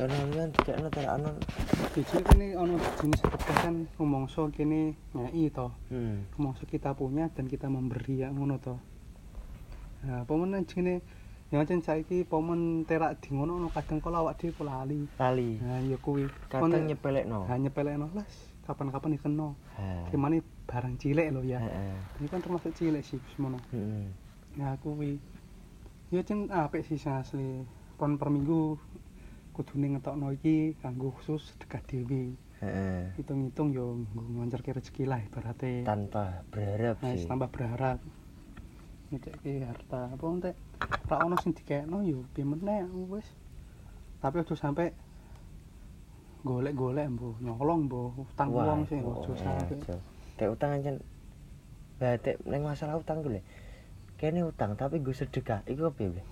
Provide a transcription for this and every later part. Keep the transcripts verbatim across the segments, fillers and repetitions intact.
Jangan-jangan tidak ada teranan. Jadi ini ada jenis sedekah kan ngomongso kini nyai toh. Hmm. Ngomongso kita punya dan kita memberi ya ngono toh. Nah, pemenang jenis yang macam saya ini pemen terak di ngono kadang kok lawak dia kok lali. Lali. Nah, ya kuwi. Kadang nyepelek no. Nah, nyepelek no lah. Kapan-kapan dikeno. Gimana barang cilik loh ya. He. Ini kan termasuk cilik sih semono. Heeh. Nah, kuwi. Ya cen apik sih asli. Pon per minggu kudune ngetokno iki kanggo khusus sedekah dhewe. Heeh. Hitung-hitung yo ngoncerke rezeki lah ibarate tanpa berharap sih. Wis tanpa berharap. Niteki harta apa entek ra ono sing dikekno yo piye meneh wis. Tapi ojo sampe golek-golek mbuh nyolong mbuh utang wong sing ojo sampe. Nek utang ancen batik ning masalah utang kuwi. Kene utang tapi nggo sedekah iku piye?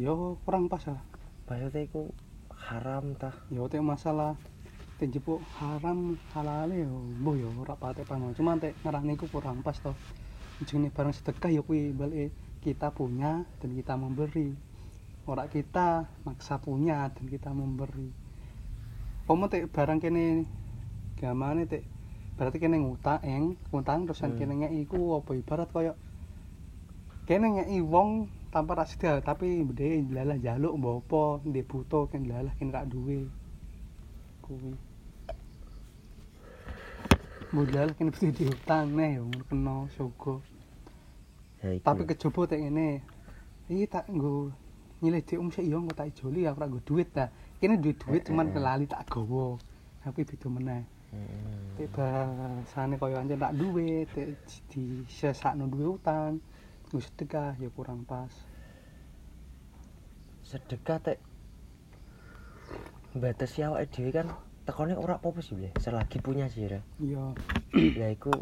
Yo kurang pas lah. Maksudnya itu haram tah. Yo itu masalah tenjepuk haram halal yo mbuh yo ora pate pano. Cuma tek ngarane iku kurang pas toh. Jenenge barang sedekah yo kuwi bali kita punya dan kita memberi. Ora kita maksa punya dan kita memberi. Pomo tek barang kene gamane tek berarti kene ngutang eng, ngutang terusan hmm. kene ngeki iku apa ibarat koyo kene ngeki wong tanpa rasidal tapi bede lalah jaluk mbok apa ndek butuh kan lalah kan rak duwe kuwi modal kan mesti diutang neh yo kena sogo ya, tapi kejobo tek ngene iki tak nggo nyilih dhek om sik yo engko tak ijoli aku rak nggo duit ta kene duwe-duit cuman kelali tak gawa aku beda meneh heeh teh bahasane koyo anjen tak duwe teh disesakno duwe utang sedekah ya kurang pas. Sedekah tek batas awake dhewe kan tekone ora apa-apa sih lho, selagi punya sih ya. Iya. Lah iku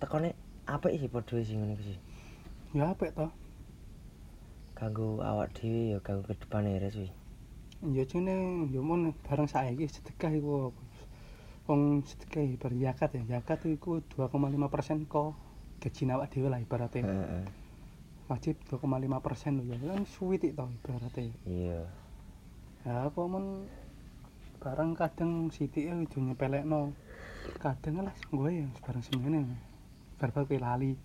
tekone apik sih padha sing ngene iki sih. Ya apik to. Kanggo awak dhewe ya kanggo kedepane res wis. Ya jane yo mun bareng saiki sedekah iku wong sedekah bar zakat ya. Zakat iku dua koma lima persen kok gaji awak dhewe lah ibarate. Heeh. Wajib dua koma lima persen lho ya. Kan suwi tik to ibarate. Iya. Ha apa men barang kadang sithike kudu nyepelekno. Kadang lah nggowo ya barang semene. Barbar kowe lali.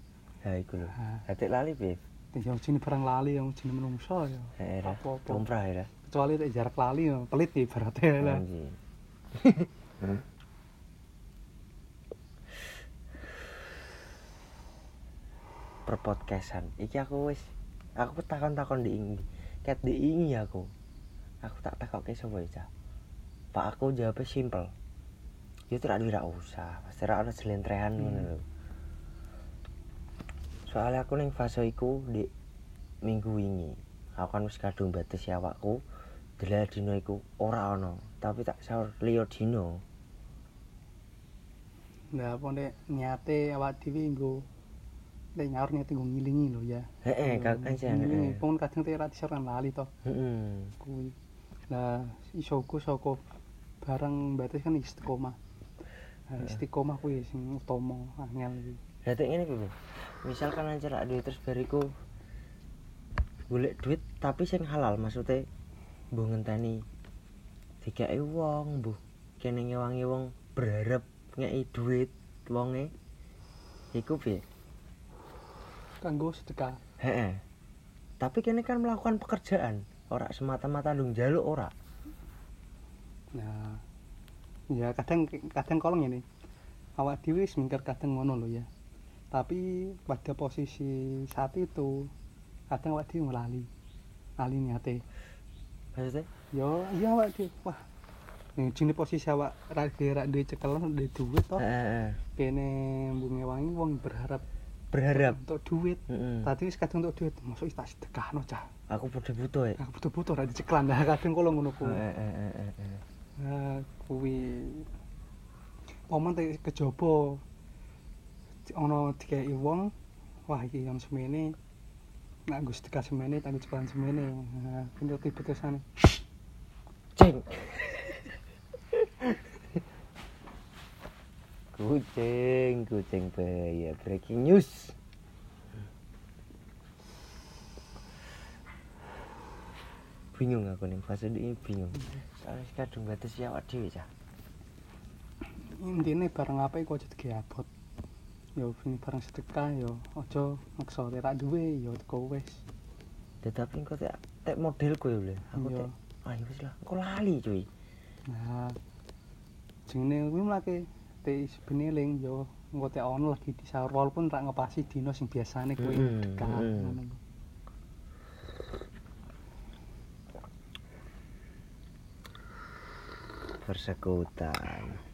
Ha iku lho. Atik lali piye? Yo jenenge barang lali yang jenenge menungso ya. Apa-apa. Lumrah ya. Kecuali nek jarak lali pelit ibarate lah. Heeh. Perpodcastan. Iki aku wis aku takon-takon diingi. Ket diingi aku. Aku tak takokke sapa ya. Pak aku jawabnya simpel. Ya ora duwe ra usah, pasti ra ono jelentrehan ngono lho. Soale aku ning fase iku di minggu wingi. Aku kan wis kadung batasi awakku. Delal dino iku ora ono, tapi tak sahur liyo dino. Lah apa nek niate awak dhewe nggo nek nyaur niat nggo ngilingi lho ya. Heeh, kak aja. Ngilingi pun kadang teh rati seran lali to. Heeh. Kuwi. Lah iso ku saka barang batas kan istiqomah. Istiqomah kuwi sing utama angel iki. Lah tek ngene kuwi. Misalkan ancer rak duwe terus bariku golek duit tapi sing halal maksudnya mbuh ngenteni dikeki wong, mbuh kene ngewangi wong berharap ngeki duit wonge. Iku piye? Kanggo sedekah. Heeh. Tapi kene kan melakukan pekerjaan, ora semata-mata ndung njaluk ora. Nah. Ya kadang kadang kolong ngene. Awak dhewe wis mikir kadang ngono lho ya. Tapi pada posisi saat itu kadang awak dhewe nglali. Lali niate. Maksudnya? Yo, iya awak dhewe. Wah. Ning jine posisi awak ra gerak duwe cekelan duwe duit to. Heeh. Kene mbunge wangi wong berharap berharap untuk duit. Mm-hmm. Tadi wis kadung untuk duit, mosok tak sedekahno cah. Aku padha butuh ya. Aku padha butuh ra diceklan lah kadung kula ngono ku. Heeh heeh heeh. Ah kuwi pomon te kejaba ana dikeki wong, wah iki jam semene nek nggo sedekah semene tak dicekelan semene. Nah, pintu tipe-tipesane. Cing. Kucing, kucing bahaya. Breaking news. bingung aku nih, bahasa ini bingung. Soalnya kadung batas ya awak dhewe cah. Intine bareng apa iku aja diabot. Ya ben bareng sedekah ya aja maksa tak duwe ya teko wis. Tetapi engko tek tek model kowe lho. Aku tek ayo wis lah, engko lali cuy. Nah. Jenenge kuwi mlake te beneling ya engko tek ono lagi di sahur walaupun rak ngepasi dino sing biasane kowe sedekah ngono. Persekutan.